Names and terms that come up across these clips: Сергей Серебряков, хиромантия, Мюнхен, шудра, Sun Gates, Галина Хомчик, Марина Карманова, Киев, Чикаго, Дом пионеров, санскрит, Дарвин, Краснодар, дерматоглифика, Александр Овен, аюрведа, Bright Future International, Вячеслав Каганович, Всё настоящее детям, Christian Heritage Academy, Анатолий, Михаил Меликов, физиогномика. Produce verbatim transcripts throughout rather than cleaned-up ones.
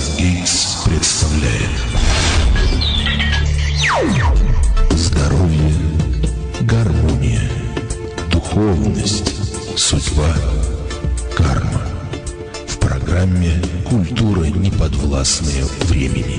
Sun Gates представляет здоровье, гармония, духовность, судьба, карма. В программе «Культура, неподвластная времени».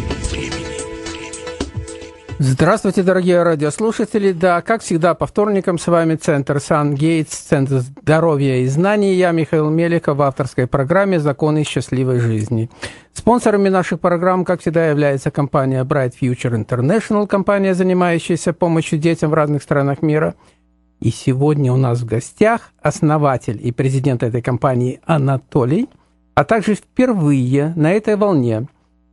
Здравствуйте, дорогие радиослушатели. Да, как всегда, по вторникам с вами Центр Sun Gates, Центр здоровья и знаний. Я Михаил Меликов в авторской программе «Законы счастливой жизни». Спонсорами наших программ, как всегда, является компания Bright Future International, компания, занимающаяся помощью детям в разных странах мира. И сегодня у нас в гостях основатель и президент этой компании Анатолий, а также впервые на этой волне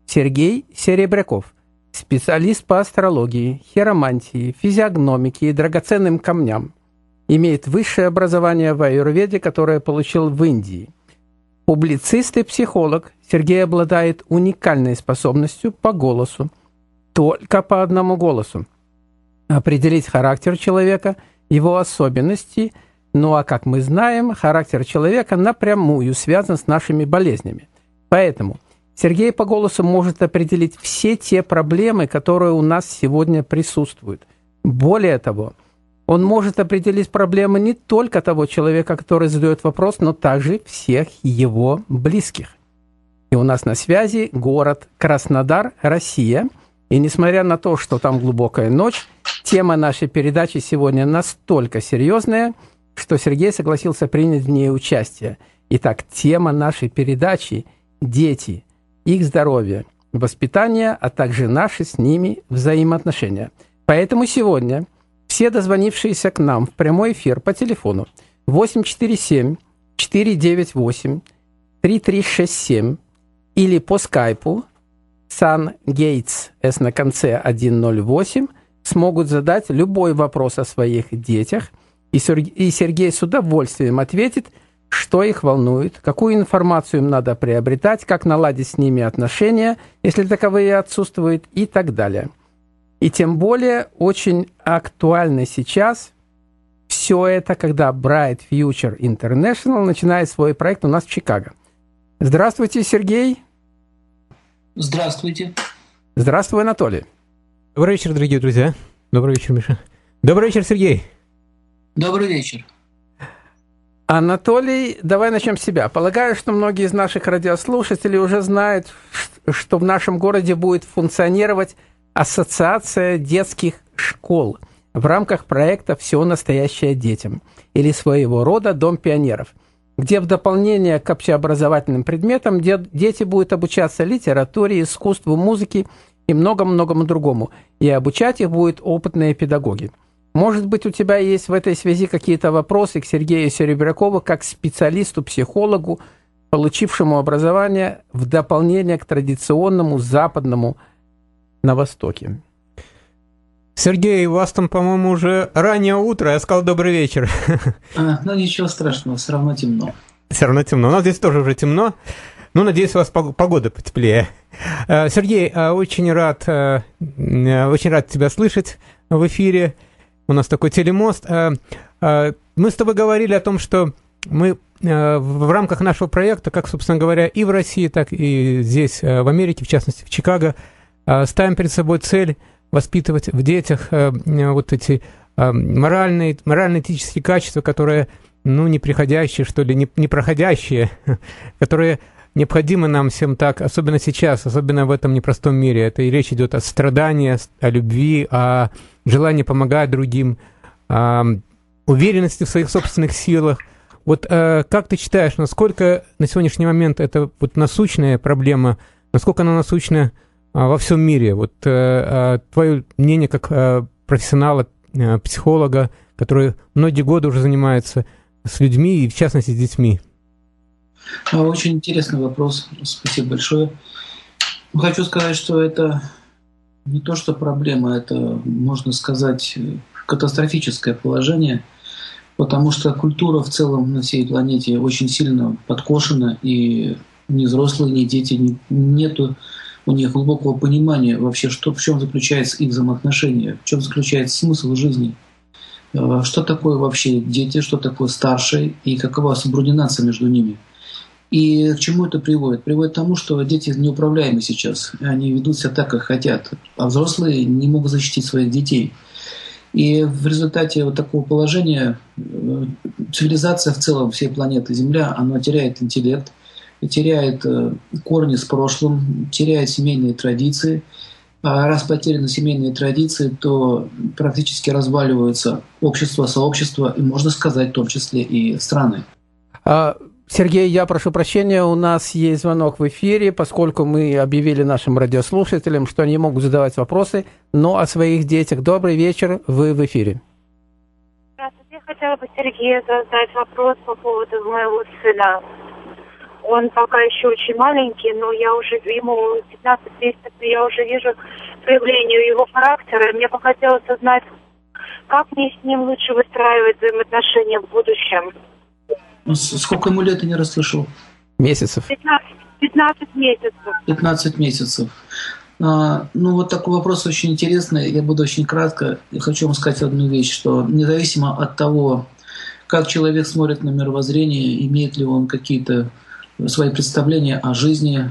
Сергей Серебряков. Специалист по астрологии, хиромантии, физиогномике и драгоценным камням. Имеет высшее образование в аюрведе, которое получил в Индии. Публицист и психолог, Сергей обладает уникальной способностью по голосу. Только по одному голосу. Определить характер человека, его особенности. Ну а как мы знаем, характер человека напрямую связан с нашими болезнями. Поэтому Сергей по голосу может определить все те проблемы, которые у нас сегодня присутствуют. Более того, он может определить проблемы не только того человека, который задает вопрос, но также всех его близких. И у нас на связи город Краснодар, Россия. И несмотря на то, что там глубокая ночь, тема нашей передачи сегодня настолько серьезная, что Сергей согласился принять в ней участие. Итак, тема нашей передачи – дети. Их здоровье, воспитание, а также наши с ними взаимоотношения. Поэтому сегодня все дозвонившиеся к нам в прямой эфир по телефону восемь четыре семь четыре девять восемь три три шесть семь или по скайпу Sun Gates S на конце один ноль восемь смогут задать любой вопрос о своих детях, и Сергей с удовольствием ответит, что их волнует, какую информацию им надо приобретать, как наладить с ними отношения, если таковые отсутствуют, и так далее. И тем более очень актуально сейчас все это, когда Bright Future International начинает свой проект у нас в Чикаго. Здравствуйте, Сергей. Здравствуйте. Здравствуй, Анатолий. Добрый вечер, дорогие друзья. Добрый вечер, Миша. Добрый вечер, Сергей. Добрый вечер. Анатолий, давай начнем с себя. Полагаю, что многие из наших радиослушателей уже знают, что в нашем городе будет функционировать Ассоциация детских школ в рамках проекта «Всё настоящее детям» или своего рода «Дом пионеров», где в дополнение к общеобразовательным предметам дети будут обучаться литературе, искусству, музыке и многому-многому другому, и обучать их будут опытные педагоги. Может быть, у тебя есть в этой связи какие-то вопросы к Сергею Серебрякову как специалисту-психологу, получившему образование в дополнение к традиционному западному на Востоке? Сергей, у вас там, по-моему, уже раннее утро, я сказал добрый вечер. А, ну ничего страшного, все равно темно. Все равно темно, у нас здесь тоже уже темно. Ну, надеюсь, у вас погода потеплее. Сергей, очень рад, очень рад тебя слышать в эфире. У нас такой телемост. Мы с тобой говорили о том, что мы в рамках нашего проекта, как, собственно говоря, и в России, так и здесь, в Америке, в частности, в Чикаго, ставим перед собой цель воспитывать в детях вот эти моральные, морально-этические качества, которые, ну, неприходящие, что ли, не, не проходящие, которые необходимы нам всем так, особенно сейчас, особенно в этом непростом мире. Это и речь идет о страдании, о любви, о желании помогать другим, о уверенности в своих собственных силах. Вот как ты считаешь, насколько на сегодняшний момент это вот насущная проблема, насколько она насущна во всем мире? Вот твое мнение как профессионала, психолога, который многие годы уже занимается с людьми и в частности с детьми. Очень интересный вопрос. Спасибо большое. Хочу сказать, что это не то, что проблема, это, можно сказать, катастрофическое положение, потому что культура в целом на всей планете очень сильно подкошена, и ни взрослые, ни дети, ни, нету у них глубокого понимания вообще, что, в чем заключается их взаимоотношения, в чем заключается смысл жизни. Что такое вообще дети, что такое старшие и какова субординация между ними. И к чему это приводит? Приводит к тому, что дети неуправляемы сейчас. Они ведут себя так, как хотят. А взрослые не могут защитить своих детей. И в результате вот такого положения цивилизация в целом всей планеты Земля, она теряет интеллект, теряет корни с прошлым, теряет семейные традиции. А раз потеряны семейные традиции, то практически разваливаются общество, сообщество, и можно сказать, в том числе и страны. А... Сергей, я прошу прощения, у нас есть звонок в эфире, поскольку мы объявили нашим радиослушателям, что они могут задавать вопросы, но о своих детях. Добрый вечер, вы в эфире. Здравствуйте, я хотела бы Сергею задать вопрос по поводу моего сына. Он пока еще очень маленький, но я уже ему пятнадцать месяцев, и я уже вижу проявление его характера. Мне бы хотелось узнать, как мне с ним лучше выстраивать взаимоотношения в будущем. Сколько ему лет, я не расслышал? Месяцев. пятнадцать, пятнадцать месяцев. пятнадцать месяцев. А, ну, вот такой вопрос очень интересный. Я буду очень кратко. Я хочу вам сказать одну вещь, что независимо от того, как человек смотрит на мировоззрение, имеет ли он какие-то свои представления о жизни,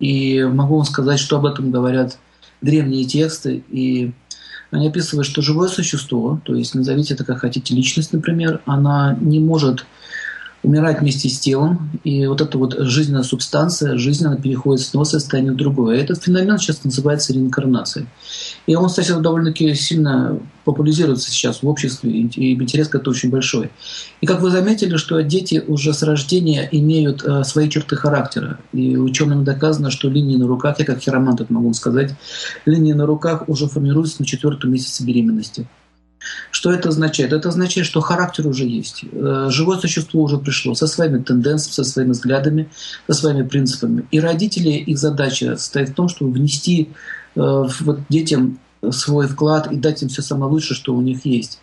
и могу вам сказать, что об этом говорят древние тексты, и они описывают, что живое существо, то есть назовите это как хотите, личность, например, она не может умирать вместе с телом, и вот эта вот жизненная субстанция, жизнь, она переходит с одного состояния в другое. Этот феномен сейчас называется реинкарнацией. И он, кстати, довольно-таки сильно популяризируется сейчас в обществе, и интерес к этому очень большой. И как вы заметили, что дети уже с рождения имеют э, свои черты характера. И учеными доказано, что линии на руках, я как хиромант могу сказать, линии на руках уже формируются на четвертом месяце беременности. Что это означает? Это означает, что характер уже есть. Живое существо уже пришло со своими тенденциями, со своими взглядами, со своими принципами. И родители, их задача состоит в том, чтобы внести вот, детям свой вклад и дать им все самое лучшее, что у них есть.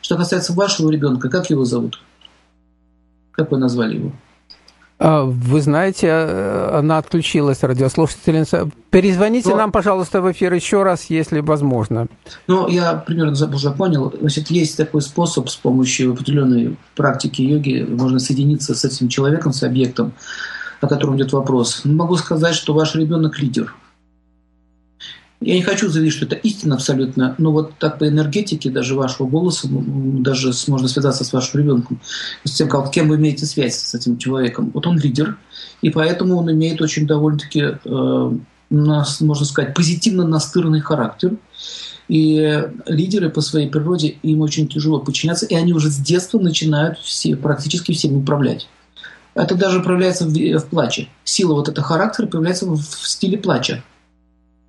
Что касается вашего ребенка, как его зовут? Как вы назвали его? Вы знаете, она отключилась, радиослушательница. Перезвоните Но... нам, пожалуйста, в эфир еще раз, если возможно. Ну, я примерно уже понял. Значит, есть такой способ с помощью определенной практики йоги. Можно соединиться с этим человеком, с объектом, о котором идет вопрос. Могу сказать, что ваш ребенок лидер. Я не хочу заявить, что это истина абсолютно, но вот так по энергетике даже вашего голоса, даже можно связаться с вашим ребенком, с тем, как, кем вы имеете связь с этим человеком. Вот он лидер, и поэтому он имеет очень довольно-таки, э, можно сказать, позитивно настырный характер. И лидеры по своей природе, им очень тяжело подчиняться, и они уже с детства начинают все, практически всем управлять. Это даже проявляется в, в плаче. Сила вот этого характера появляется в, в стиле плача.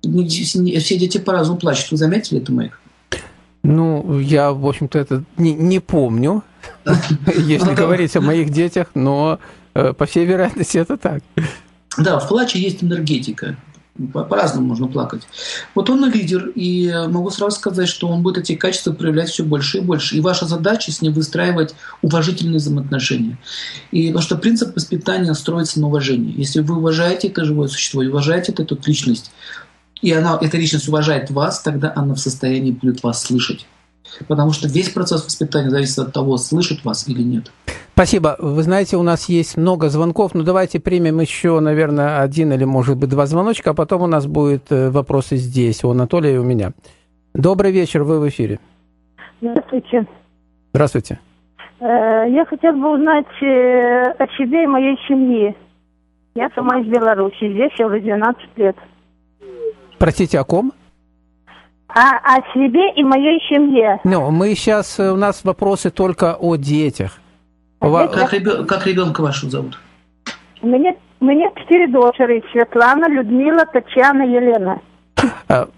Все дети по-разному плачут. Вы заметили это, Майк? Ну, я, в общем-то, это не, не помню, если говорить о моих детях, но, по всей вероятности, это так. Да, в плаче есть энергетика. По-разному можно плакать. Вот он лидер, и могу сразу сказать, что он будет эти качества проявлять все больше и больше. И ваша задача с ним выстраивать уважительные взаимоотношения. И, потому что принцип воспитания строится на уважении. Если вы уважаете это живое существо и уважаете эту личность, и она, эта личность уважает вас, тогда она в состоянии будет вас слышать. Потому что весь процесс воспитания зависит от того, слышит вас или нет. Спасибо. Вы знаете, у нас есть много звонков, но давайте примем еще, наверное, один или, может быть, два звоночка, а потом у нас будут вопросы здесь, у Анатолия и у меня. Добрый вечер, вы в эфире. Здравствуйте. Здравствуйте. Я хотела бы узнать о себе и моей семье. Я сама из Беларуси, здесь я уже двенадцать лет. Простите, о ком? А, о себе и моей семье. Ну, мы сейчас, у нас вопросы только о детях. А Во... Как, ребен... как ребенка вашего зовут? У меня, у меня четыре дочери. Светлана, Людмила, Татьяна, Елена.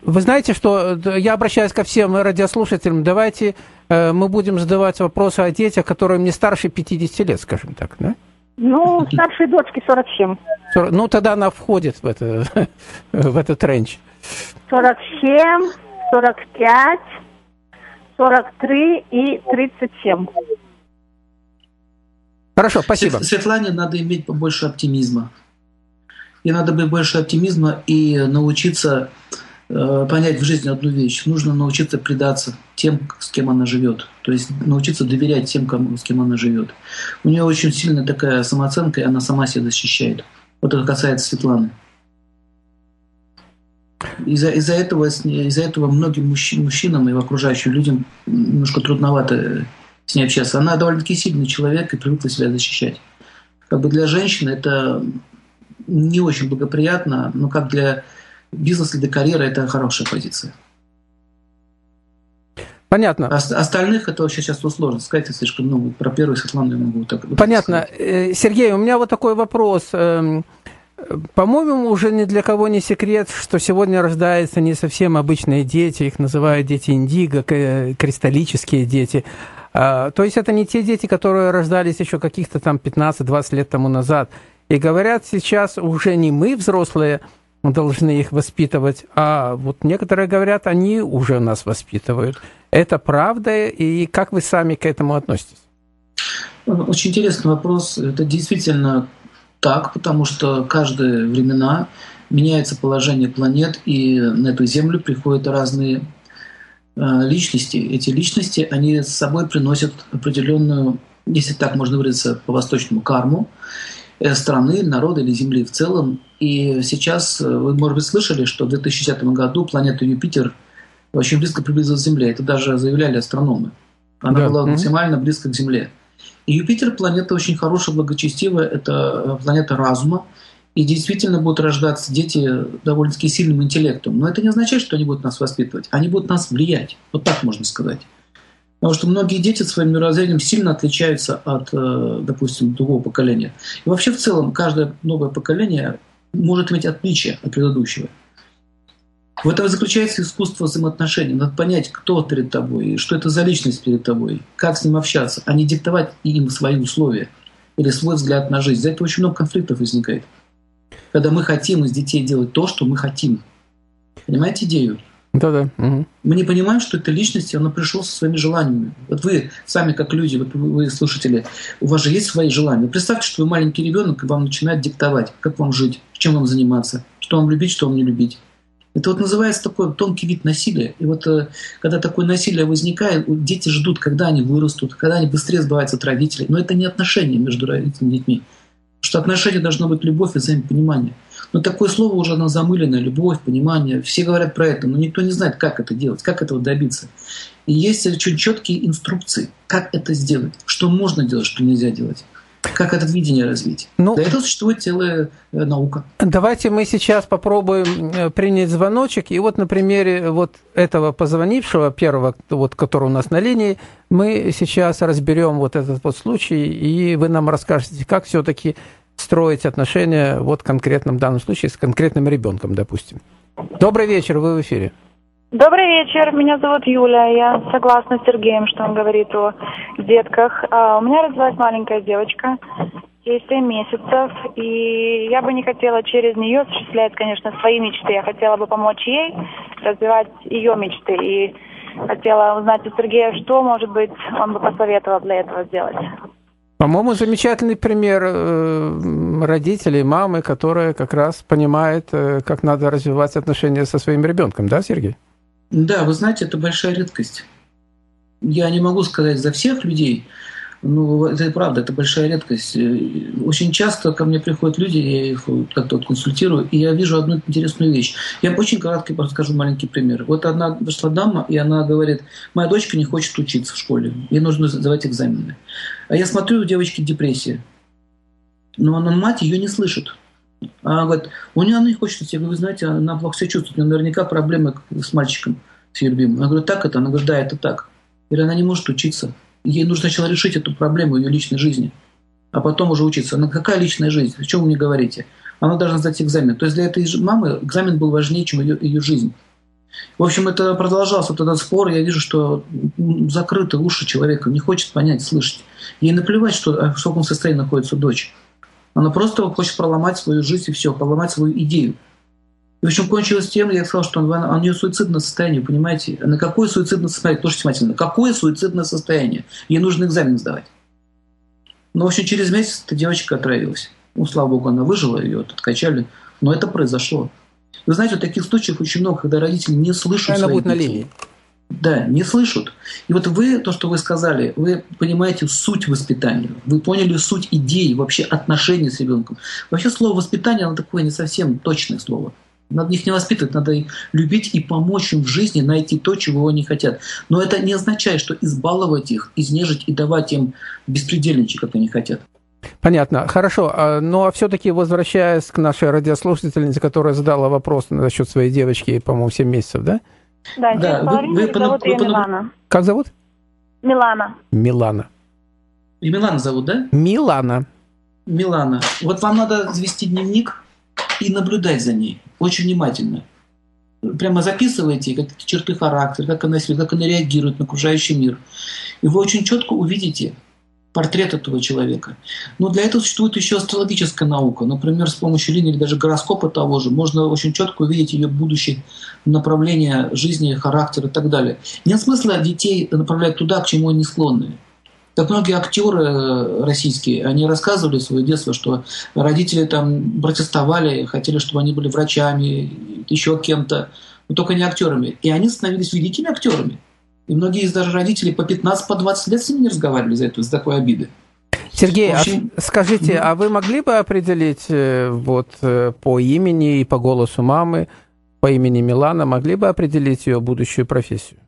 Вы знаете, что я обращаюсь ко всем радиослушателям. Давайте э, мы будем задавать вопросы о детях, которые мне старше пятидесяти лет, скажем так, да? Ну, старшей дочке сорок семь. сорок Ну, тогда она входит в, это, в этот рейндж. сорок семь, сорок пять, сорок три и тридцать семь. Хорошо, спасибо. Светлане надо иметь побольше оптимизма. И надо быть больше оптимизма и научиться понять в жизни одну вещь. Нужно научиться предаться тем, с кем она живет. То есть научиться доверять тем, с кем она живет. У нее очень сильная такая самооценка, и она сама себя защищает. Вот это касается Светланы. Из-за, из-за этого, из-за этого многим мужчин, мужчинам и окружающим людям немножко трудновато с ней общаться. Она довольно-таки сильный человек и привыкла себя защищать. Как бы для женщины это не очень благоприятно, но как для бизнеса, для карьеры это хорошая позиция. Понятно. Остальных это вообще сейчас сложно сказать, слишком много. Про первую Светлану я могу так. Понятно. Сказать. Сергей, у меня вот такой вопрос. По-моему, уже ни для кого не секрет, что сегодня рождаются не совсем обычные дети, их называют дети индиго, кристаллические дети. То есть это не те дети, которые рождались еще каких-то там пятнадцать-двадцать лет тому назад. И говорят, сейчас уже не мы, взрослые, должны их воспитывать, а вот некоторые говорят, они уже нас воспитывают. Это правда, и как вы сами к этому относитесь? Очень интересный вопрос. Это действительно так, потому что каждые времена меняется положение планет, и на эту Землю приходят разные личности. Эти личности, они с собой приносят определенную, если так можно выразиться, по-восточному карму страны, народа или Земли в целом. И сейчас, вы, может быть, слышали, что в две тысячи десятом году планета Юпитер очень близко приблизилась к Земле. Это даже заявляли астрономы. Она да. была максимально близко к Земле. И Юпитер — планета очень хорошая, благочестивая, это планета разума. И действительно будут рождаться дети довольно-таки сильным интеллектом. Но это не означает, что они будут нас воспитывать. Они будут нас влиять. Вот так можно сказать. Потому что многие дети своим мировоззрением сильно отличаются от, допустим, другого поколения. И вообще в целом каждое новое поколение может иметь отличие от предыдущего. В этом заключается искусство взаимоотношений. Надо понять, кто перед тобой, что это за личность перед тобой, как с ним общаться, а не диктовать им свои условия или свой взгляд на жизнь. За это очень много конфликтов возникает. Когда мы хотим из детей делать то, что мы хотим. Понимаете идею? Да-да. Угу. Мы не понимаем, что эта личность, она пришла со своими желаниями. Вот вы сами, как люди, вот вы, слушатели, у вас же есть свои желания. Представьте, что вы маленький ребенок, и вам начинает диктовать, как вам жить, чем вам заниматься, что вам любить, что вам не любить. Это вот называется такой тонкий вид насилия. И вот когда такое насилие возникает, дети ждут, когда они вырастут, когда они быстрее сбываются от родителей. Но это не отношения между родителями и детьми. Потому что отношения должно быть любовь и взаимопонимание. Но такое слово уже оно замыленное, любовь, понимание. Все говорят про это, но никто не знает, как это делать, как этого добиться. И есть очень четкие инструкции, как это сделать, что можно делать, что нельзя делать. Как это видение развить? Ну, для этого существует целая наука. Давайте мы сейчас попробуем принять звоночек. И вот на примере вот этого позвонившего, первого, вот, который у нас на линии, мы сейчас разберем вот этот вот случай, и вы нам расскажете, как все-таки строить отношения вот в конкретном в данном случае с конкретным ребенком, допустим. Добрый вечер, вы в эфире. Добрый вечер, меня зовут Юля, я согласна с Сергеем, что он говорит о детках. У меня родилась маленькая девочка, ей семь месяцев, и я бы не хотела через нее осуществлять, конечно, свои мечты. Я хотела бы помочь ей развивать ее мечты, и хотела узнать у Сергея, что, может быть, он бы посоветовал для этого сделать. По-моему, замечательный пример родителей, мамы, которая как раз понимает, как надо развивать отношения со своим ребенком, да, Сергей? Да, вы знаете, это большая редкость. Я не могу сказать за всех людей, но это и правда, это большая редкость. Очень часто ко мне приходят люди, я их как-то консультирую, и я вижу одну интересную вещь. Я очень кратко расскажу маленький пример. Вот одна пришла дама, и она говорит: моя дочка не хочет учиться в школе, ей нужно сдавать экзамены. А я смотрю, у девочки депрессия. Но она, мать ее не слышит. Она говорит, у нее она не хочет учиться. Я говорю, вы знаете, она плохо себя чувствует, у нее наверняка проблемы с мальчиком, с ее любимым. Я говорю, так это? Она говорит, да, это так. Или она не может учиться. Ей нужно сначала решить эту проблему ее личной жизни, а потом уже учиться. Она какая личная жизнь? О чем вы мне говорите? Она должна сдать экзамен. То есть для этой мамы экзамен был важнее, чем ее, ее жизнь. В общем, это продолжался вот этот спор. Я вижу, что закрыты уши человека, не хочет понять, слышать. Ей наплевать, что, в каком состоянии находится дочь. Она просто хочет проломать свою жизнь и все, проломать свою идею. И, в общем, кончилось тем, я сказал, что она, у нее суицидное состояние, понимаете? На какое суицидное состояние? Слушайте внимательно. Какое суицидное состояние? Ей нужно экзамен сдавать. Но, в общем, через месяц эта девочка отравилась. Ну, слава богу, она выжила, ее откачали. Но это произошло. Вы знаете, вот таких случаев очень много, когда родители не слышат своих детей. Она будет на линии. Да, не слышат. И вот вы, то, что вы сказали, вы понимаете суть воспитания, вы поняли суть идей, вообще отношений с ребенком. Вообще слово «воспитание» оно такое не совсем точное слово. Надо их не воспитывать, надо их любить и помочь им в жизни найти то, чего они хотят. Но это не означает, что избаловать их, изнежить и давать им беспредельничать, как они хотят. Понятно. Хорошо. Но все-таки, возвращаясь к нашей радиослушательнице, которая задала вопрос насчет своей девочки, по-моему, семь месяцев, да? Да, да. Вы, вы, зовут вы, ее Милана. Как зовут? Милана. Милана. И Милана зовут, да? Милана. Милана. Вот вам надо завести дневник и наблюдать за ней очень внимательно. Прямо записывайте какие-то черты характера, как она, как она реагирует на окружающий мир. И вы очень четко увидите портрет этого человека. Но для этого существует еще астрологическая наука. Например, с помощью линии или даже гороскопа того же можно очень четко увидеть ее будущее направление жизни, характер и так далее. Нет смысла детей направлять туда, к чему они склонны. Как многие актеры российские, они рассказывали в свое детство, что родители там протестовали, хотели, чтобы они были врачами, еще кем-то, но только не актерами. И они становились великими актерами. И многие из даже родителей по пятнадцать-двадцать лет с ними не разговаривали за это, за такой обиды. Сергей, общем, а скажите, да. А вы могли бы определить вот по имени и по голосу мамы, по имени Милана, могли бы определить ее будущую профессию?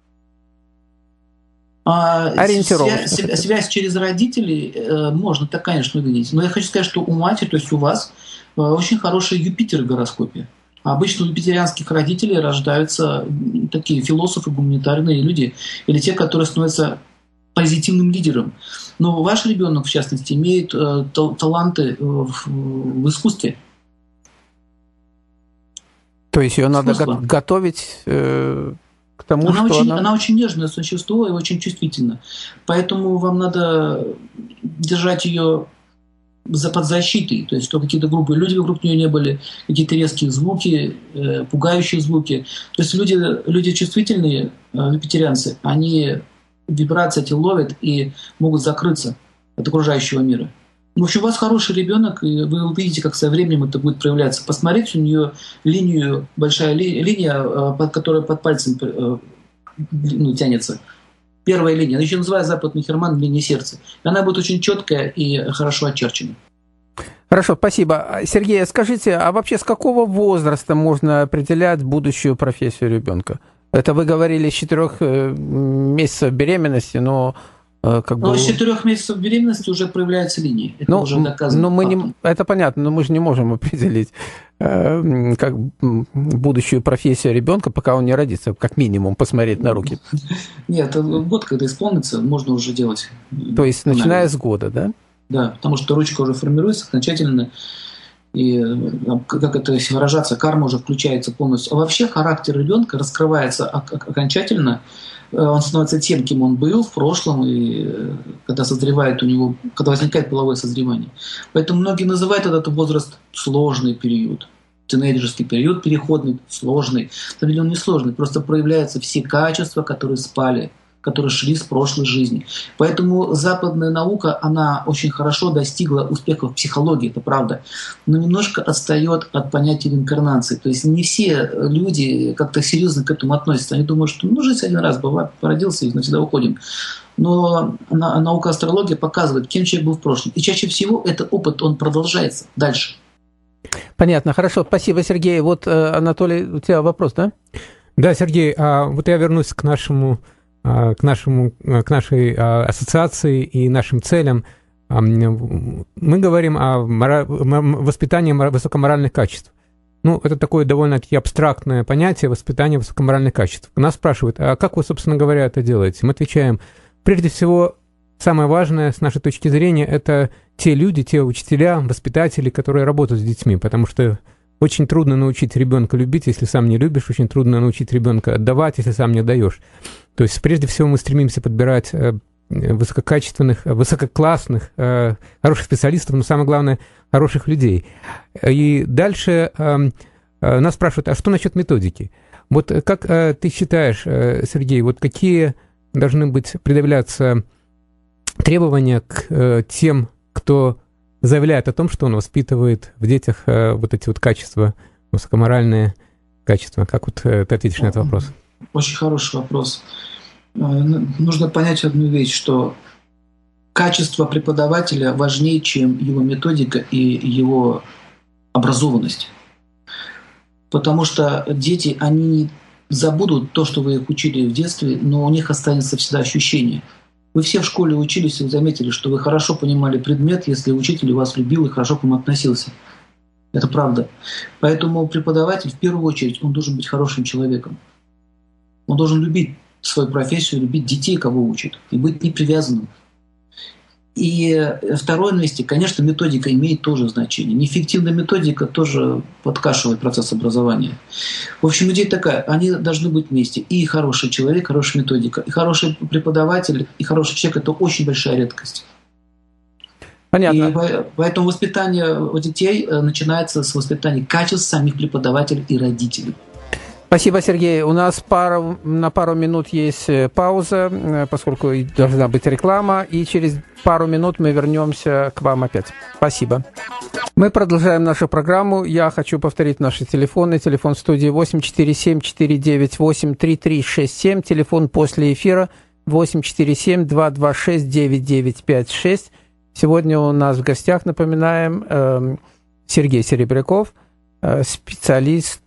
А, Ориентировочно. Связь, связь через родителей э, можно, так, конечно, увидеть. Но я хочу сказать, что у матери, то есть у вас, э, очень хороший Юпитер в гороскопе. Обычно у юпитерианских родителей рождаются такие философы, гуманитарные люди, или те, которые становятся позитивным лидером. Но ваш ребенок, в частности, имеет э, тал- таланты э, в, в искусстве. То есть ее надо го- готовить... Э... К тому, она, что очень, она... она очень нежное существо и очень чувствительна. Поэтому вам надо держать ее за под защитой. То есть, что какие-то грубые люди вокруг нее не были, какие-то резкие звуки, э, пугающие звуки. То есть люди, люди чувствительные, э, юпитерианцы, они вибрации эти ловят и могут закрыться от окружающего мира. В общем, у вас хороший ребенок, и вы увидите, как со временем это будет проявляться. Посмотрите, у нее линию, большая ли, линия, под, которая под пальцем ну, тянется. Первая линия. Она еще называется западный Херман линией сердца. Она будет очень четкая и хорошо очерчена. Хорошо, спасибо. Сергей, скажите, а вообще с какого возраста можно определять будущую профессию ребенка? Это вы говорили с четырех месяцев беременности, но... Как бы... Но с четырех месяцев беременности уже проявляются линии. Это ну, уже доказано. Но мы не... Это понятно, но мы же не можем определить э, как будущую профессию ребенка, пока он не родится, как минимум, посмотреть на руки. Нет, год, когда исполнится, можно уже делать. То есть, начиная с года, да? Да, потому что ручка уже формируется окончательно. И как это выражаться, карма уже включается полностью. А вообще характер ребенка раскрывается окончательно. Он становится тем, кем он был в прошлом, и когда созревает у него, когда возникает половое созревание. Поэтому многие называют этот возраст сложный период, тинейджерский период, переходный, сложный. На самом деле он не сложный, просто проявляются все качества, которые спали, которые шли с прошлой жизни. Поэтому западная наука, она очень хорошо достигла успеха в психологии, это правда, но немножко отстает от понятия реинкарнации. То есть не все люди как-то серьезно к этому относятся. Они думают, что ну, жизнь один раз бывает, породился и навсегда уходим. Но наука астрология показывает, кем человек был в прошлом. И чаще всего этот опыт, он продолжается дальше. Понятно, хорошо. Спасибо, Сергей. Вот, Анатолий, у тебя вопрос, да? Да, Сергей, вот я вернусь к нашему... к нашему, к нашей ассоциации и нашим целям. Мы говорим о мора... воспитании высокоморальных качеств. Ну, это такое довольно-таки абстрактное понятие воспитания высокоморальных качеств. Нас спрашивают, а как вы, собственно говоря, это делаете? Мы отвечаем, прежде всего, самое важное с нашей точки зрения, это те люди, те учителя, воспитатели, которые работают с детьми, потому что очень трудно научить ребенка любить, если сам не любишь, очень трудно научить ребенка отдавать, если сам не отдаешь. То есть, прежде всего, мы стремимся подбирать высококачественных, высококлассных, хороших специалистов, но самое главное, хороших людей. И дальше нас спрашивают, а что насчет методики? Вот как ты считаешь, Сергей, вот какие должны быть предъявляться требования к тем, кто заявляет о том, что он воспитывает в детях вот эти вот качества высокоморальные, качества? Как вот ты ответишь на этот вопрос? Очень хороший вопрос. Нужно понять одну вещь, что качество преподавателя важнее, чем его методика и его образованность. Потому что дети, они не забудут то, что вы их учили в детстве, но у них останется всегда ощущение. Вы все в школе учились и заметили, что вы хорошо понимали предмет, если учитель вас любил и хорошо к вам относился. Это правда. Поэтому преподаватель, в первую очередь, он должен быть хорошим человеком. Он должен любить свою профессию, любить детей, кого учит, и быть непривязанным. И второе место, конечно, методика имеет тоже значение. Неэффективная методика тоже подкашивает процесс образования. В общем, идея такая, они должны быть вместе. И хороший человек, и хорошая методика, и хороший преподаватель, и хороший человек – это очень большая редкость. Понятно. И поэтому воспитание у детей начинается с воспитания качеств самих преподавателей и родителей. Спасибо, Сергей. У нас пару, на пару минут есть пауза, поскольку должна быть реклама. И через пару минут мы вернемся к вам опять. Спасибо. Мы продолжаем нашу программу. Я хочу повторить наши телефоны. Телефон студии восемь четыре семь четыре девять восемь три три шесть семь. Телефон после эфира восемь четыре семь два два шесть девять девять пять шесть. Сегодня у нас в гостях, напоминаем, Сергей Серебряков, специалист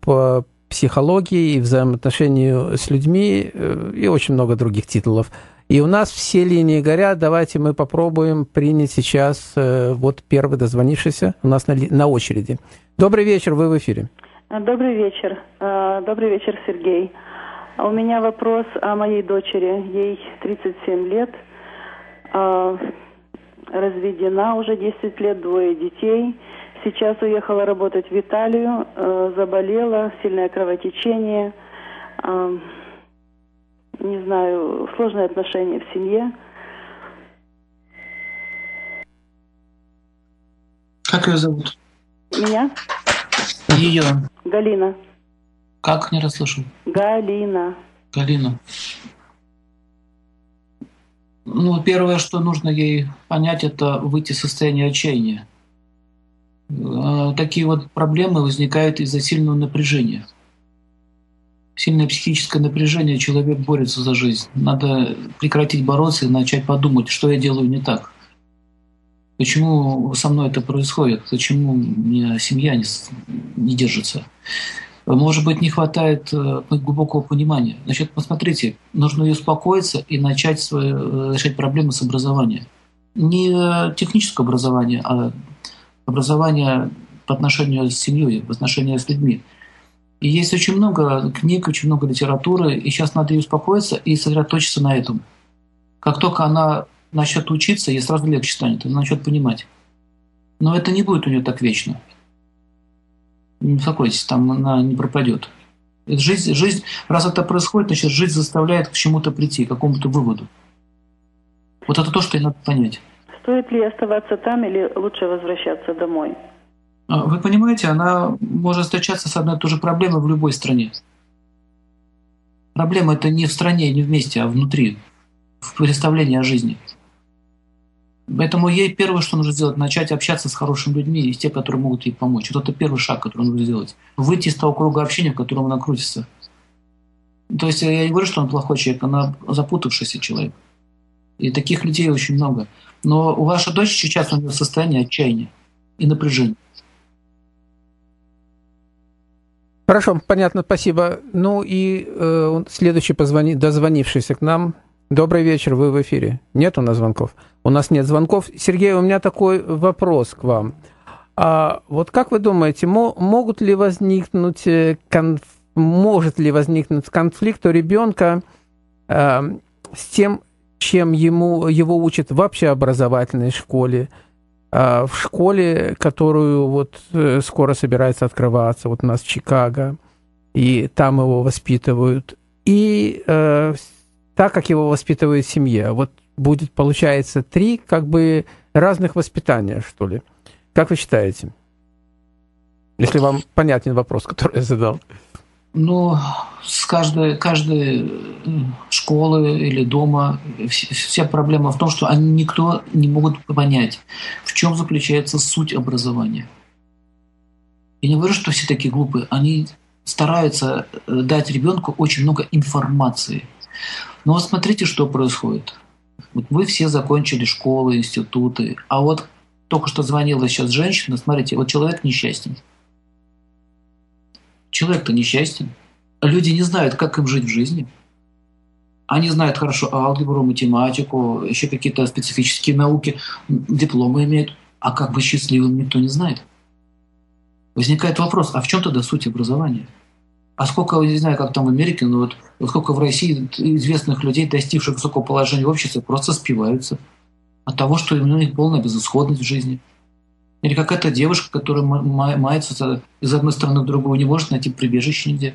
по психологии и взаимоотношению с людьми и очень много других титулов. И у нас все линии горят. Давайте мы попробуем принять сейчас вот первый дозвонившийся у нас на, на очереди. Добрый вечер, вы в эфире. Добрый вечер. Добрый вечер, Сергей. У меня вопрос о моей дочери. Ей тридцать семь лет. Разведена уже десять лет, двое детей. Сейчас уехала работать в Италию, заболела, сильное кровотечение, не знаю, сложные отношения в семье. Как ее зовут? Меня? Ее. Галина. Как? Не расслышал. Галина. Галина. Ну, первое, что нужно ей понять, это выйти из состояния отчаяния. Такие вот проблемы возникают из-за сильного напряжения. Сильное психическое напряжение, человек борется за жизнь. Надо прекратить бороться и начать подумать, что я делаю не так. Почему со мной это происходит? Почему у меня семья не, не держится? Может быть, не хватает глубокого понимания. Значит, посмотрите, нужно и успокоиться и начать свои, решать проблемы с образованием. Не техническое образование, а образование по отношению с семьей, по отношению с людьми. И есть очень много книг, очень много литературы, и сейчас надо и успокоиться и сосредоточиться на этом. Как только она начнет учиться, ей сразу легче станет, она начнет понимать. Но это не будет у нее так вечно. Не беспокойтесь, там она не пропадет. Жизнь, жизнь, раз это происходит, значит, жизнь заставляет к чему-то прийти, к какому-то выводу. Вот это то, что и надо понять. Стоит ли оставаться там или лучше возвращаться домой? Вы понимаете, она может встречаться с одной и той же проблемой в любой стране. Проблема — это не в стране, не вместе, а внутри, в представлении о жизни. Поэтому ей первое, что нужно сделать, начать общаться с хорошими людьми и с теми, которые могут ей помочь. Вот это первый шаг, который нужно сделать. Выйти из того круга общения, в котором она крутится. То есть я не говорю, что он плохой человек, она запутавшийся человек. И таких людей очень много. Но у вашей дочери сейчас у нее состояние отчаяния и напряжения. Хорошо, понятно, спасибо. Ну и э, следующий позвони, дозвонившийся к нам. Добрый вечер, вы в эфире. Нет у нас звонков? У нас нет звонков. Сергей, у меня такой вопрос к вам. А вот как вы думаете, мо- могут ли возникнуть конф- может ли возникнуть конфликт у ребенка э, с тем, чем ему, его учат в общеобразовательной школе, э, в школе, которую вот э, скоро собирается открываться, вот у нас в Чикаго, и там его воспитывают, и э, так, как его воспитывает семья. Вот будет, получается, три как бы разных воспитания, что ли. Как вы считаете? Если вам понятен вопрос, который я задал. Ну, с каждой, каждой школы или дома вся проблема в том, что они никто не могут понять, в чем заключается суть образования. Я не говорю, что все такие глупые. Они стараются дать ребенку очень много информации. Но вот смотрите, что происходит. Вот вы все закончили школы, институты. А вот только что звонила сейчас женщина. Смотрите, вот человек несчастен. Человек-то несчастен. Люди не знают, как им жить в жизни. Они знают хорошо алгебру, математику, еще какие-то специфические науки, дипломы имеют. А как быть счастливым, никто не знает. Возникает вопрос, а в чем тогда суть образования? А сколько, я не знаю, как там в Америке, но вот, вот сколько в России известных людей, достигших высокого положения в обществе, просто спиваются от того, что у них полная безысходность в жизни. Или какая-то девушка, которая мается из одной стороны в другую, не может найти прибежище нигде.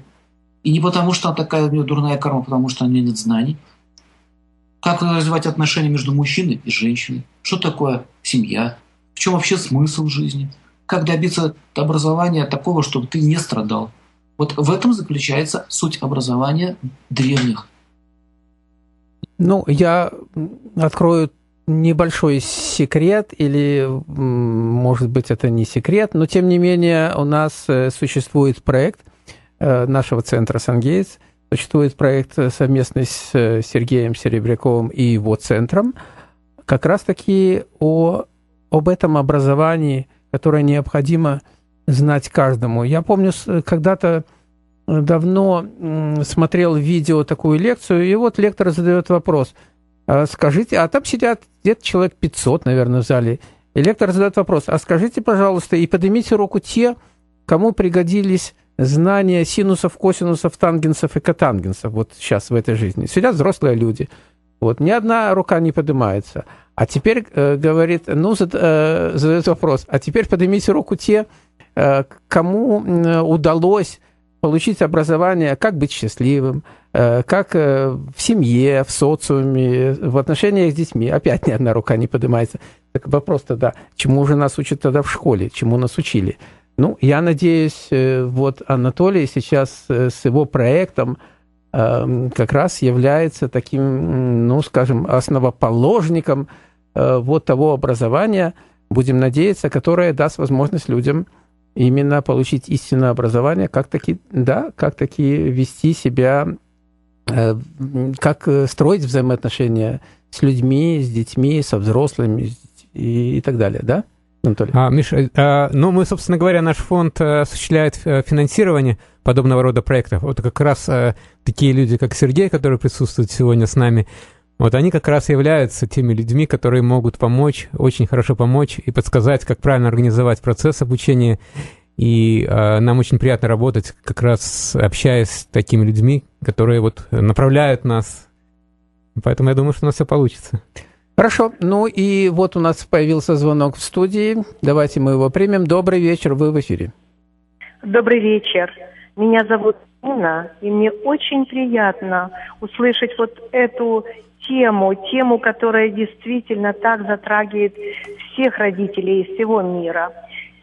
И не потому, что она такая, у нее дурная карма, а потому что у нее нет знаний. Как развивать отношения между мужчиной и женщиной? Что такое семья? В чем вообще смысл жизни? Как добиться образования такого, чтобы ты не страдал? Вот в этом заключается суть образования древних. Ну, я открою небольшой секрет, или, может быть, это не секрет, но, тем не менее, у нас существует проект нашего центра Sun Gates, существует проект совместный с Сергеем Серебряковым и его центром, как раз-таки о, об этом образовании, которое необходимо знать каждому. Я помню, когда-то давно смотрел видео, такую лекцию, и вот лектор задает вопрос. Скажите, а там сидят где-то человек пятьсот, наверное, в зале, и лектор задает вопрос, а скажите, пожалуйста, и поднимите руку те, кому пригодились знания синусов, косинусов, тангенсов и котангенсов вот сейчас в этой жизни. Сидят взрослые люди. Вот, ни одна рука не поднимается. А теперь, э, говорит, ну, зад, э, задает вопрос, а теперь поднимите руку те, э, кому э, удалось получить образование, как быть счастливым, э, как э, в семье, в социуме, в отношениях с детьми. Опять ни одна рука не поднимается. Так вопрос тогда, чему же нас учат тогда в школе, чему нас учили? Ну, я надеюсь, вот Анатолий сейчас с его проектом как раз является таким, ну, скажем, основоположником вот того образования, будем надеяться, которое даст возможность людям именно получить истинное образование, как таки, да, как таки вести себя, как строить взаимоотношения с людьми, с детьми, со взрослыми и, и так далее, да? А, Миша, а, ну, мы, собственно говоря, наш фонд осуществляет финансирование подобного рода проектов. Вот как раз а, такие люди, как Сергей, которые присутствуют сегодня с нами, вот они как раз являются теми людьми, которые могут помочь, очень хорошо помочь и подсказать, как правильно организовать процесс обучения. И а, нам очень приятно работать, как раз общаясь с такими людьми, которые вот направляют нас. Поэтому я думаю, что у нас все получится. Хорошо. Ну и вот у нас появился звонок в студии. Давайте мы его примем. Добрый вечер. Вы в эфире. Добрый вечер. Меня зовут Нина, и мне очень приятно услышать вот эту тему, тему, которая действительно так затрагивает всех родителей из всего мира.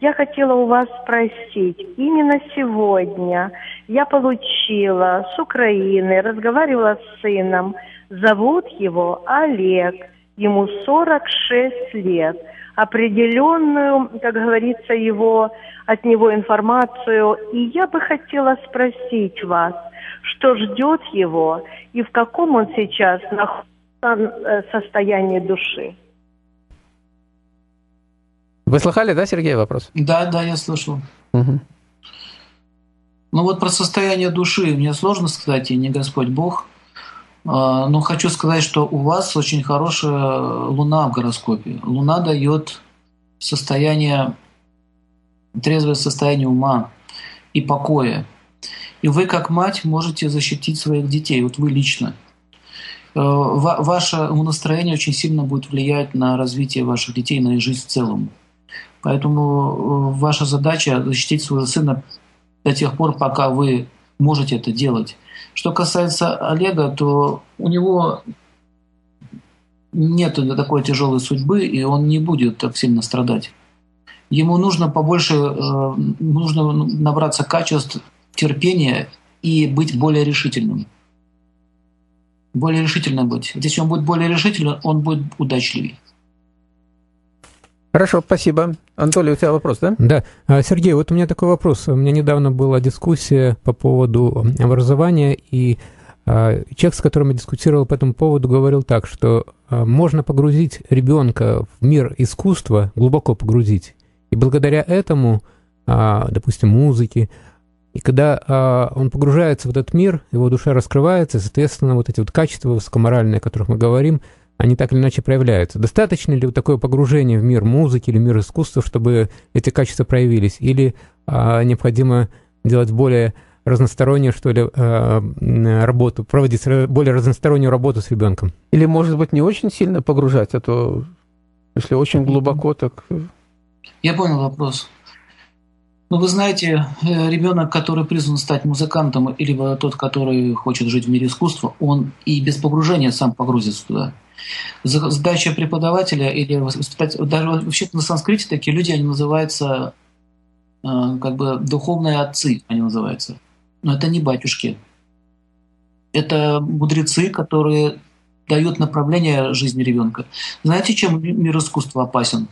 Я хотела у вас спросить, именно сегодня я получила с Украины, разговаривала с сыном, зовут его Олег. Ему сорок шесть лет. Определенную, как говорится, его, от него информацию. И я бы хотела спросить вас, что ждет его и в каком он сейчас находится состоянии души. Вы слыхали, да, Сергей, вопрос? Да, да, я слышал. Угу. Ну вот про состояние души мне сложно сказать, и не Господь Бог. Но хочу сказать, что у вас очень хорошая луна в гороскопе. Луна дает состояние, трезвое состояние ума и покоя. И вы, как мать, можете защитить своих детей. Вот вы лично. Ва- ваше настроение очень сильно будет влиять на развитие ваших детей, на их жизнь в целом. Поэтому ваша задача — защитить своего сына до тех пор, пока вы можете это делать. Что касается Олега, то у него нет такой тяжелой судьбы, и он не будет так сильно страдать. Ему нужно побольше, нужно набраться качеств терпения и быть более решительным. Более решительным быть. Если он будет более решительным, он будет удачливее. Хорошо, спасибо. Анатолий, у тебя вопрос, да? Да. Сергей, вот у меня такой вопрос. У меня недавно была дискуссия по поводу образования, и человек, с которым я дискутировал по этому поводу, говорил так, что можно погрузить ребенка в мир искусства, глубоко погрузить, и благодаря этому, допустим, музыке, и когда он погружается в этот мир, его душа раскрывается, и, соответственно, вот эти вот качества высокоморальные, о которых мы говорим, они так или иначе проявляются. Достаточно ли такое погружение в мир музыки или мир искусства, чтобы эти качества проявились? Или а, необходимо делать более разностороннюю, что ли, а, работу, проводить более разностороннюю работу с ребенком? Или, может быть, не очень сильно погружать, а то, если очень глубоко, так... Я понял вопрос. Ну, вы знаете, ребенок, который призван стать музыкантом, или тот, который хочет жить в мире искусства, он и без погружения сам погрузится туда. Задача преподавателя или воспитателя, даже вообще на санскрите такие люди, они называются как бы духовные отцы, они называются. Но это не батюшки. Это мудрецы, которые дают направление жизни ребенка. Знаете, чем мир искусства опасен?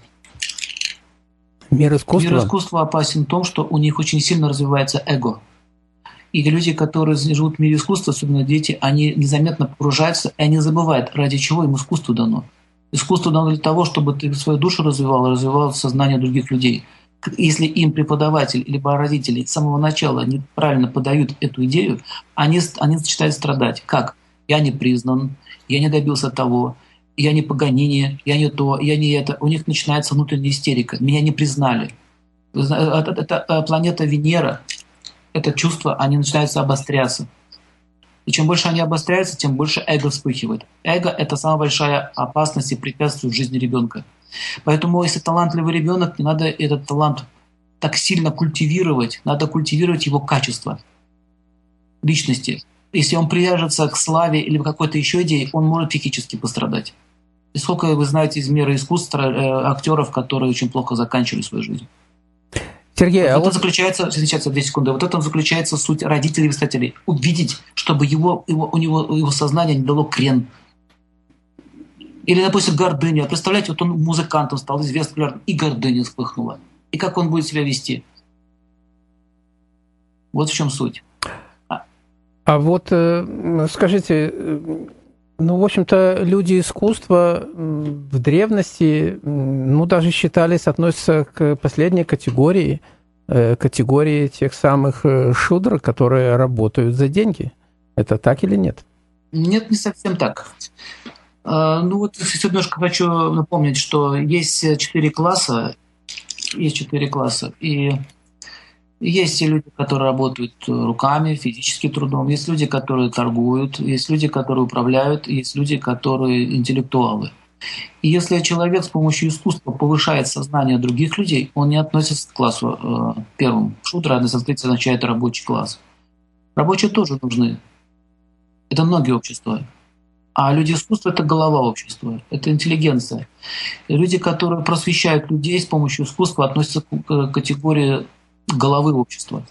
Мир искусства? Мир искусства опасен в том, что у них очень сильно развивается эго. И люди, которые живут в мире искусства, особенно дети, они незаметно погружаются, и они забывают, ради чего им искусство дано. Искусство дано для того, чтобы ты свою душу развивал, развивал сознание других людей. Если им преподаватель либо родители с самого начала неправильно подают эту идею, они, они начинают страдать. Как? Я не признан, я не добился того, я не погонение, я не то, я не это. У них начинается внутренняя истерика. Меня не признали. Это планета Венера. Это чувство, они начинают обостряться. И чем больше они обостряются, тем больше эго вспыхивает. Эго — это самая большая опасность и препятствие в жизни ребенка. Поэтому, если талантливый ребенок, не надо этот талант так сильно культивировать, надо культивировать его качество личности. Если он привяжется к славе или какой-то еще идее, он может психически пострадать. И сколько вы знаете из мира искусства актеров, которые очень плохо заканчивали свою жизнь. Сергей, вот а это вот... заключается, сейчас две секунды, вот это заключается суть родителей и воспитателей. Увидеть, чтобы его, его, у него, его сознание не дало крен. Или, допустим, гордыня. Представляете, вот он музыкантом стал, известным, и гордыня вспыхнула. И как он будет себя вести? Вот в чем суть. А, а вот скажите, ну, в общем-то, люди искусства в древности, ну, даже считались, относятся к последней категории, категории тех самых шудр, которые работают за деньги. Это так или нет? Нет, не совсем так. Ну, вот я немножко хочу напомнить, что есть четыре класса, есть четыре класса, и... Есть люди, которые работают руками, физическим трудом, есть люди, которые торгуют, есть люди, которые управляют, есть люди, которые интеллектуалы. И если человек с помощью искусства повышает сознание других людей, он не относится к классу э, первому. Шудра на санскрите означает рабочий класс. Рабочие тоже нужны. Это многие общества. А люди искусства — это голова общества, это интеллигенция. И люди, которые просвещают людей с помощью искусства, относятся к категории головы общества.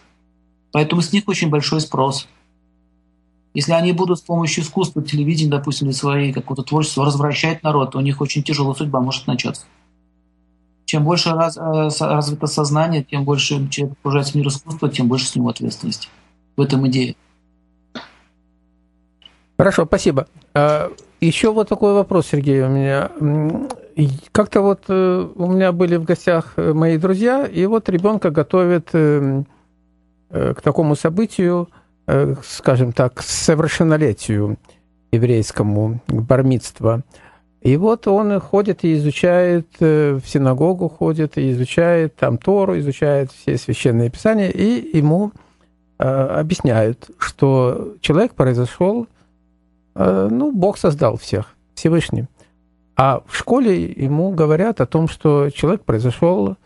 Поэтому с них очень большой спрос. Если они будут с помощью искусства, телевидения, допустим, или своей какого-то творчества развращать народ, то у них очень тяжелая судьба может начаться. Чем больше раз, развито сознание, тем больше человек погружается в мир искусства, тем больше с него ответственности. В этом идея. Хорошо, спасибо. Еще вот такой вопрос, Сергей, у меня. Как-то вот у меня были в гостях мои друзья, и вот ребенка готовят к такому событию, скажем так, к совершеннолетию еврейскому, к бармитству. И вот он ходит и изучает, в синагогу ходит и изучает там Тору, изучает все священные писания, и ему объясняют, что человек произошел... Ну, Бог создал всех, Всевышний. А в школе ему говорят о том, что человек произошел,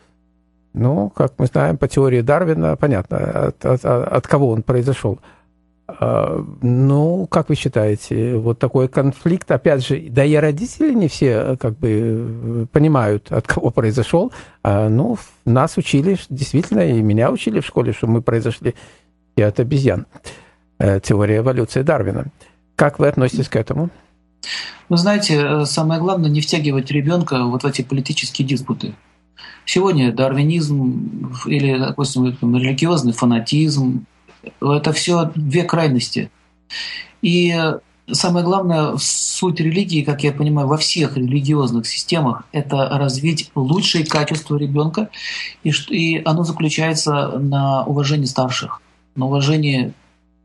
ну, как мы знаем, по теории Дарвина, понятно, от, от, от кого он произошел. Ну, как вы считаете, вот такой конфликт, опять же, да и родители не все как бы понимают, от кого произошел. Ну, нас учили, действительно, и меня учили в школе, что мы произошли и от обезьян. Теория эволюции Дарвина. Как вы относитесь к этому? Вы знаете, самое главное не втягивать ребенка вот в эти политические диспуты. Сегодня дарвинизм или, допустим, религиозный фанатизм — это все две крайности. И самое главное, суть религии, как я понимаю, во всех религиозных системах — это развить лучшие качества ребенка, и оно заключается на уважении старших, на уважении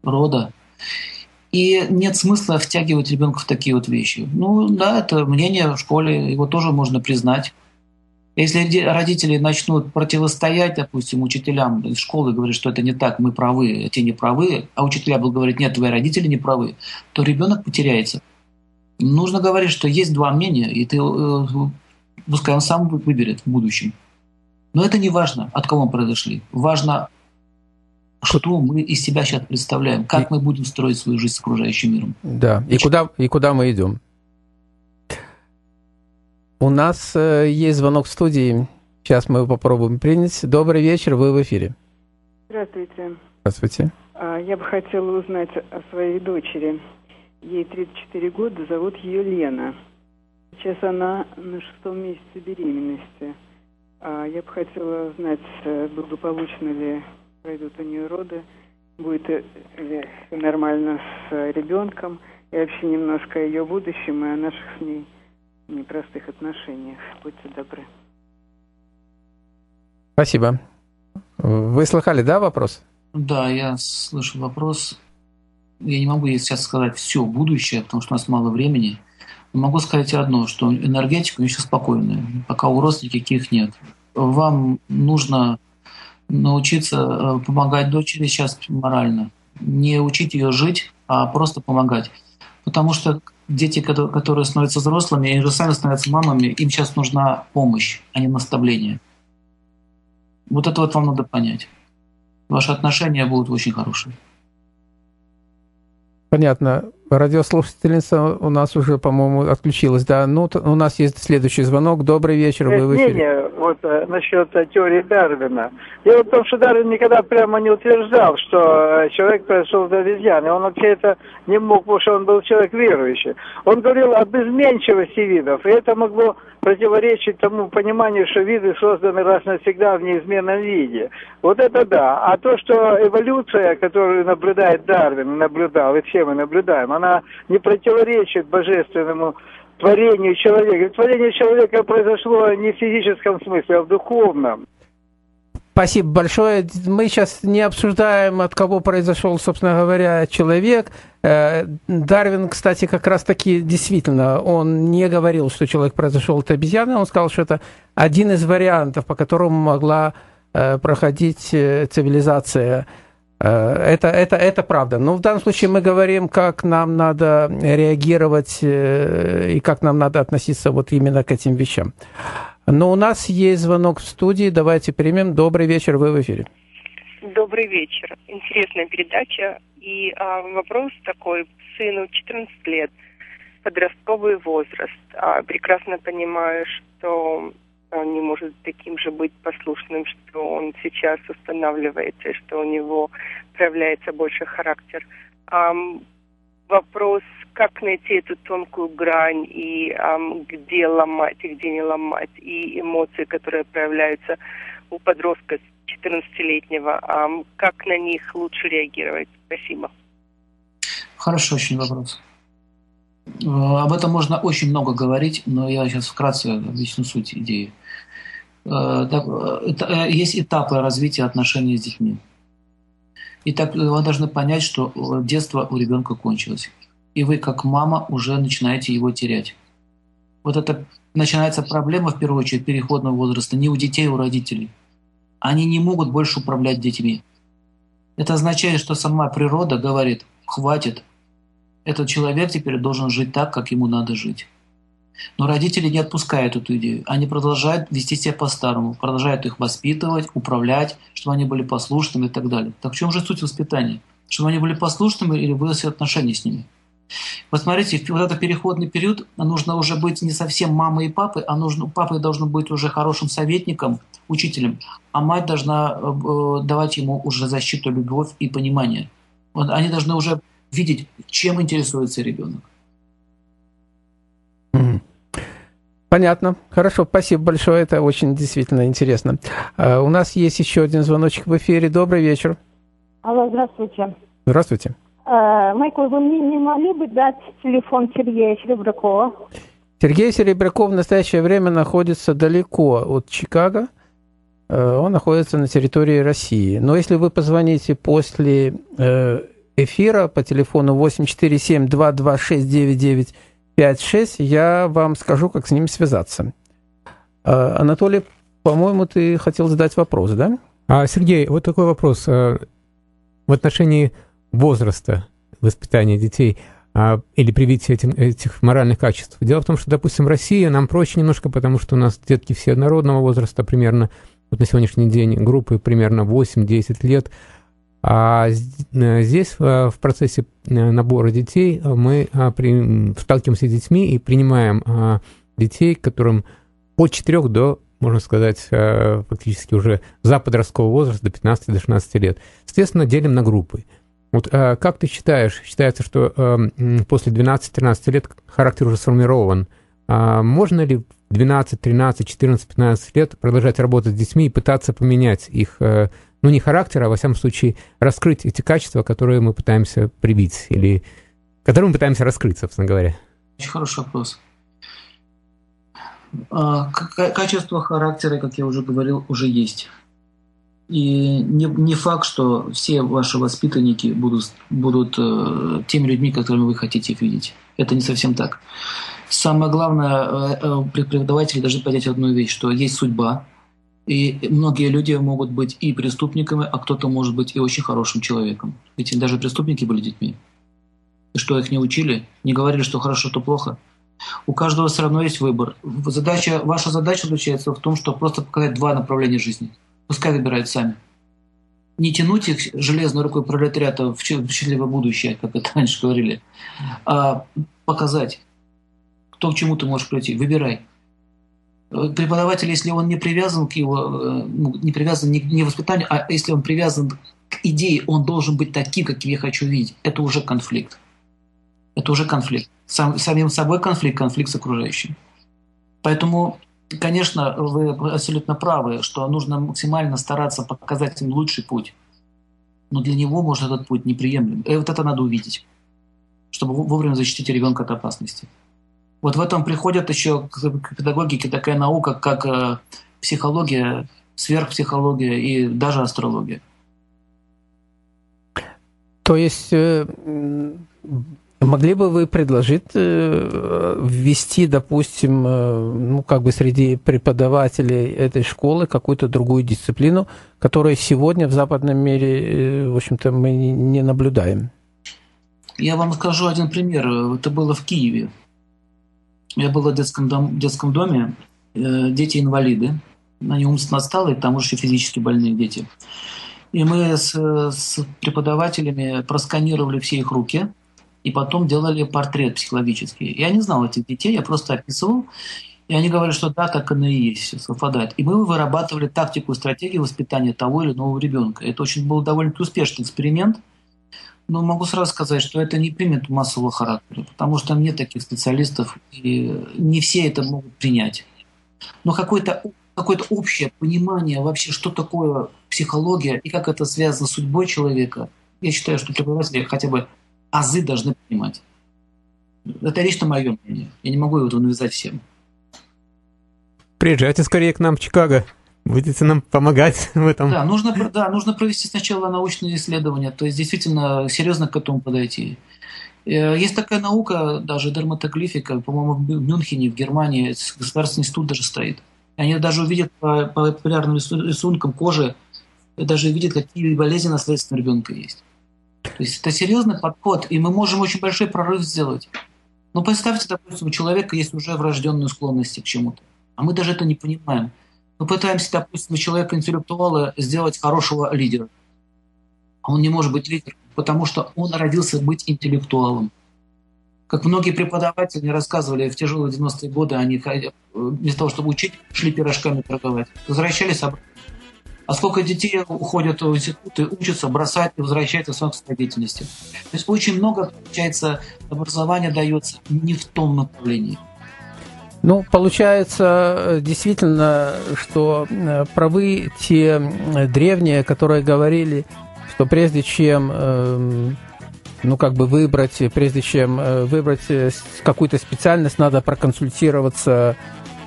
рода. И нет смысла втягивать ребенка в такие вот вещи. Ну да, это мнение в школе, его тоже можно признать. Если родители начнут противостоять, допустим, учителям из школы, говорят, что это не так, мы правы, те не правы, а учителя будут говорить, нет, твои родители не правы, то ребенок потеряется. Нужно говорить, что есть два мнения, и ты, пускай он сам выберет в будущем. Но это не важно, от кого мы произошли. Важно, что мы из себя сейчас представляем, как мы будем строить свою жизнь с окружающим миром. Да, и куда, и куда мы идем. У нас есть звонок в студии. Сейчас мы его попробуем принять. Добрый вечер, вы в эфире. Здравствуйте. Здравствуйте. Я бы хотела узнать о своей дочери. Ей тридцать четыре года, зовут ее Лена. Сейчас она на шестом месяце беременности. Я бы хотела узнать, благополучно ли пройдут у нее роды, будет ли нормально с ребенком, и вообще немножко о ее будущем и о наших с ней непростых отношениях. Будьте добры. Спасибо. Вы слыхали, да, вопрос? Да, я слышал вопрос. Я не могу сейчас сказать все будущее, потому что у нас мало времени. Но могу сказать одно, что энергетика у нее сейчас спокойная. Пока угроз никаких нет. Вам нужно научиться помогать дочери сейчас морально. Не учить ее жить, а просто помогать. Потому что дети, которые становятся взрослыми, они же сами становятся мамами, им сейчас нужна помощь, а не наставление. Вот это вот вам надо понять. Ваши отношения будут очень хорошие. Понятно. Радиослушательница у нас уже, по-моему, отключилась. Да, ну у нас есть следующий звонок. Добрый вечер, вы в эфире. Вот насчет теории Дарвина. Дело в том, что Дарвин никогда прямо не утверждал, что человек произошел от обезьяны. Он вообще это не мог, потому что он был человек верующий. Он говорил об изменчивости видов, и это могло противоречить тому пониманию, что виды созданы раз навсегда в неизменном виде. Вот это да. А то, что эволюция, которую наблюдает Дарвин, наблюдал, и все мы наблюдаем, она не противоречит божественному творению человека. И творение человека произошло не в физическом смысле, а в духовном. Спасибо большое. Мы сейчас не обсуждаем, от кого произошел, собственно говоря, человек. Дарвин, кстати, как раз-таки действительно, он не говорил, что человек произошел от обезьяны. Он сказал, что это один из вариантов, по которому могла проходить цивилизация. Это, это, это правда. Но в данном случае мы говорим, как нам надо реагировать и как нам надо относиться вот именно к этим вещам. Но у нас есть звонок в студии. Давайте примем. Добрый вечер, вы в эфире. Добрый вечер. Интересная передача. И а, вопрос такой. Сыну четырнадцать лет, подростковый возраст. А, прекрасно понимаю, что он не может таким же быть послушным, что он сейчас устанавливается, что у него проявляется больше характер. А, вопрос, как найти эту тонкую грань и а, где ломать и где не ломать, и эмоции, которые проявляются у подростка четырнадцатилетнего, а, как на них лучше реагировать? Спасибо. Хороший очень вопрос. Об этом можно очень много говорить, но я сейчас вкратце объясню суть идеи. Есть этапы развития отношений с детьми. И так вы должны понять, что детство у ребенка кончилось. И вы, как мама, уже начинаете его терять. Вот это начинается проблема, в первую очередь, переходного возраста не у детей, а у родителей. Они не могут больше управлять детьми. Это означает, что сама природа говорит «хватит». Этот человек теперь должен жить так, как ему надо жить. Но родители не отпускают эту идею. Они продолжают вести себя по-старому, продолжают их воспитывать, управлять, чтобы они были послушными и так далее. Так в чем же суть воспитания? Чтобы они были послушными или были все отношения с ними? Вот смотрите, вот этот переходный период, нужно уже быть не совсем мамой и папой, а нужно, папа должен быть уже хорошим советником, учителем, а мать должна э, давать ему уже защиту, любовь и понимание. Вот они должны уже видеть, чем интересуется ребенок. Понятно. Хорошо, спасибо большое. Это очень действительно интересно. Uh, у нас есть еще один звоночек в эфире. Добрый вечер. Алло, здравствуйте. Здравствуйте. Uh, Майкл, вы мне не могли бы дать телефон Сергея Серебрякова? Сергей Серебряков в настоящее время находится далеко от Чикаго. Uh, он находится на территории России. Но если вы позвоните после uh, эфира по телефону восемь четыре семь два два шесть девять девять пять шесть, я вам скажу, как с ним связаться. Анатолий, по-моему, ты хотел задать вопрос, да? А, Сергей, вот такой вопрос. В отношении возраста воспитания детей или привития этих, этих моральных качеств. Дело в том, что, допустим, Россия нам проще немножко, потому что у нас детки все однородного возраста, примерно, вот на сегодняшний день группы примерно восемь-десять лет. А здесь в процессе набора детей мы сталкиваемся с детьми и принимаем детей, которым от четырёх до, можно сказать, фактически уже за подростковый возраст, до пятнадцати-шестнадцати лет. Естественно, делим на группы. Вот как ты считаешь, считается, что после двенадцати-тринадцати лет характер уже сформирован. Можно ли в двенадцать, тринадцать, четырнадцать, пятнадцать лет продолжать работать с детьми и пытаться поменять их, ну, не характер, а, во всяком случае, раскрыть эти качества, которые мы пытаемся привить, или которые мы пытаемся раскрыть, собственно говоря? Очень хороший вопрос. Качество характера, как я уже говорил, уже есть. И не, не факт, что все ваши воспитанники будут, будут э, теми людьми, которыми вы хотите их видеть. Это не совсем так. Самое главное, э, э, преподаватели должны понять одну вещь, что есть судьба, и многие люди могут быть и преступниками, а кто-то может быть и очень хорошим человеком. Ведь даже преступники были детьми. И что, их не учили? Не говорили, что хорошо, что плохо? У каждого все равно есть выбор. Задача, ваша задача заключается в том, чтобы просто показать два направления жизни. Пускай выбирают сами. Не тянуть их железной рукой пролетариата в счастливое будущее, как это раньше говорили, а показать, кто к чему ты можешь прийти. Выбирай. Преподаватель, если он не привязан к его, не привязан не к воспитанию, а если он привязан к идее, он должен быть таким, каким я хочу видеть. Это уже конфликт. Это уже конфликт. Сам, самим собой конфликт, конфликт с окружающим. Поэтому, конечно, вы абсолютно правы, что нужно максимально стараться показать им лучший путь. Но для него, может, этот путь неприемлем. И вот это надо увидеть, чтобы вовремя защитить ребенка от опасности. Вот в этом приходит еще к педагогике такая наука, как психология, сверхпсихология и даже астрология. То есть могли бы вы предложить ввести, допустим, ну, как бы среди преподавателей этой школы какую-то другую дисциплину, которую сегодня в западном мире, в общем-то, мы не наблюдаем? Я вам скажу один пример. Это было в Киеве. Я был в детском, дом, детском доме, э, дети-инвалиды, они умственно отсталые, там уже физически больные дети. И мы с, с преподавателями просканировали все их руки и потом делали портрет психологический. Я не знал этих детей, я просто описывал, и они говорили, что да, так оно и есть, все совпадает. И мы вырабатывали тактику и стратегию воспитания того или иного ребенка. Это очень был довольно-таки успешный эксперимент. Но могу сразу сказать, что это не примет массового характера, потому что нет таких специалистов, и не все это могут принять. Но какое-то, какое-то общее понимание вообще, что такое психология и как это связано с судьбой человека, я считаю, что преподаватели хотя бы азы должны понимать. Это лично мое мнение. Я не могу его навязать всем. Приезжайте скорее к нам в Чикаго. Будете нам помогать в этом? Да, нужно, да, нужно провести сначала научные исследования, то есть действительно серьезно к этому подойти. Есть такая наука, даже дерматоглифика, по-моему, в Мюнхене, в Германии, государственный институт даже стоит. Они даже увидят по, по популярным рисункам кожи, даже видят, какие болезни наследственные у ребенка есть. То есть это серьезный подход, и мы можем очень большой прорыв сделать. Но представьте, допустим, у человека есть уже врожденные склонности к чему-то, а мы даже это не понимаем. Мы пытаемся, допустим, человека-интеллектуала сделать хорошего лидера. А он не может быть лидером, потому что он родился быть интеллектуалом. Как многие преподаватели рассказывали в тяжелые девяностые годы, они вместо того, чтобы учить, шли пирожками торговать. Возвращались обратно. А сколько детей уходят в институты, учатся, бросают и возвращаются к собственной деятельности. То есть очень много, получается, образования дается не в том направлении. Ну, получается, действительно, что правы те древние, которые говорили, что прежде чем, ну, как бы выбрать, прежде чем выбрать какую-то специальность, надо проконсультироваться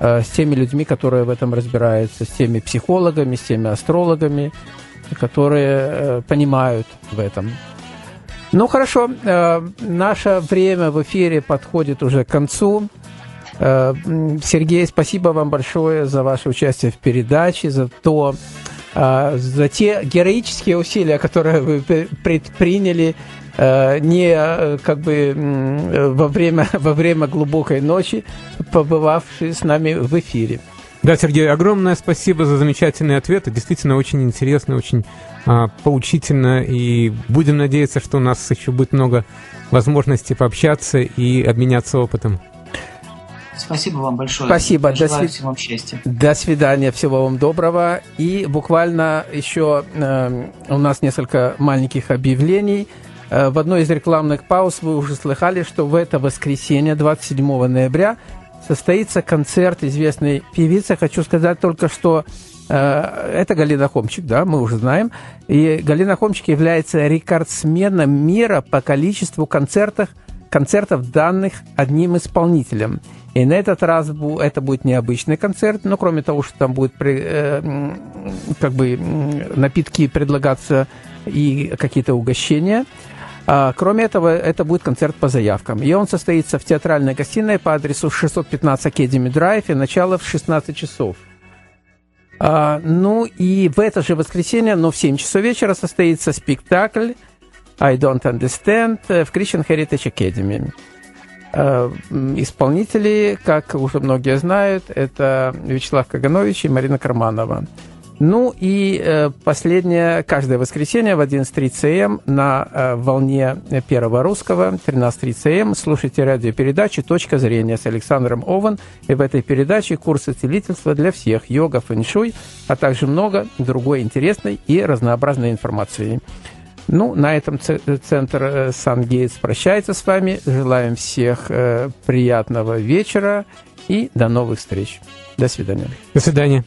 с теми людьми, которые в этом разбираются, с теми психологами, с теми астрологами, которые понимают в этом. Ну, хорошо, наше время в эфире подходит уже к концу. Сергей, спасибо вам большое за ваше участие в передаче, за то, за те героические усилия, которые вы предприняли не как бы во время, во время глубокой ночи, побывавши с нами в эфире. Да, Сергей, огромное спасибо за замечательные ответы. Действительно, очень интересно, очень а, поучительно. И будем надеяться, что у нас еще будет много возможностей пообщаться и обменяться опытом. Спасибо вам большое. Спасибо. До, сви... вам До свидания. Всего вам доброго. И буквально еще э, у нас несколько маленьких объявлений. Э, в одной из рекламных пауз вы уже слыхали, что в это воскресенье, двадцать седьмого ноября, состоится концерт известной певицы. Хочу сказать только, что э, это Галина Хомчик, да, мы уже знаем. И Галина Хомчик является рекордсменом мира по количеству концертов, концертов данных одним исполнителем. И на этот раз это будет необычный концерт, но кроме того, что там будут э, как бы напитки предлагаться и какие-то угощения. А, кроме этого, это будет концерт по заявкам. И он состоится в театральной гостиной по адресу шестьсот пятнадцать Academy Drive, и начало в шестнадцать часов. А, ну и в это же воскресенье, но в семь часов вечера, состоится спектакль «I don't understand» в Christian Heritage Academy. Исполнители, как уже многие знают, это Вячеслав Каганович и Марина Карманова. Ну и последнее, каждое воскресенье в одиннадцать тридцать на волне Первого Русского, тринадцать тридцать слушайте радиопередачи «Точка зрения» с Александром Овен. И в этой передаче курсы целительства для всех, йога, фэншуй, а также много другой интересной и разнообразной информации. Ну, на этом центр Sun Gates прощается с вами. Желаем всех приятного вечера и до новых встреч. До свидания. До свидания.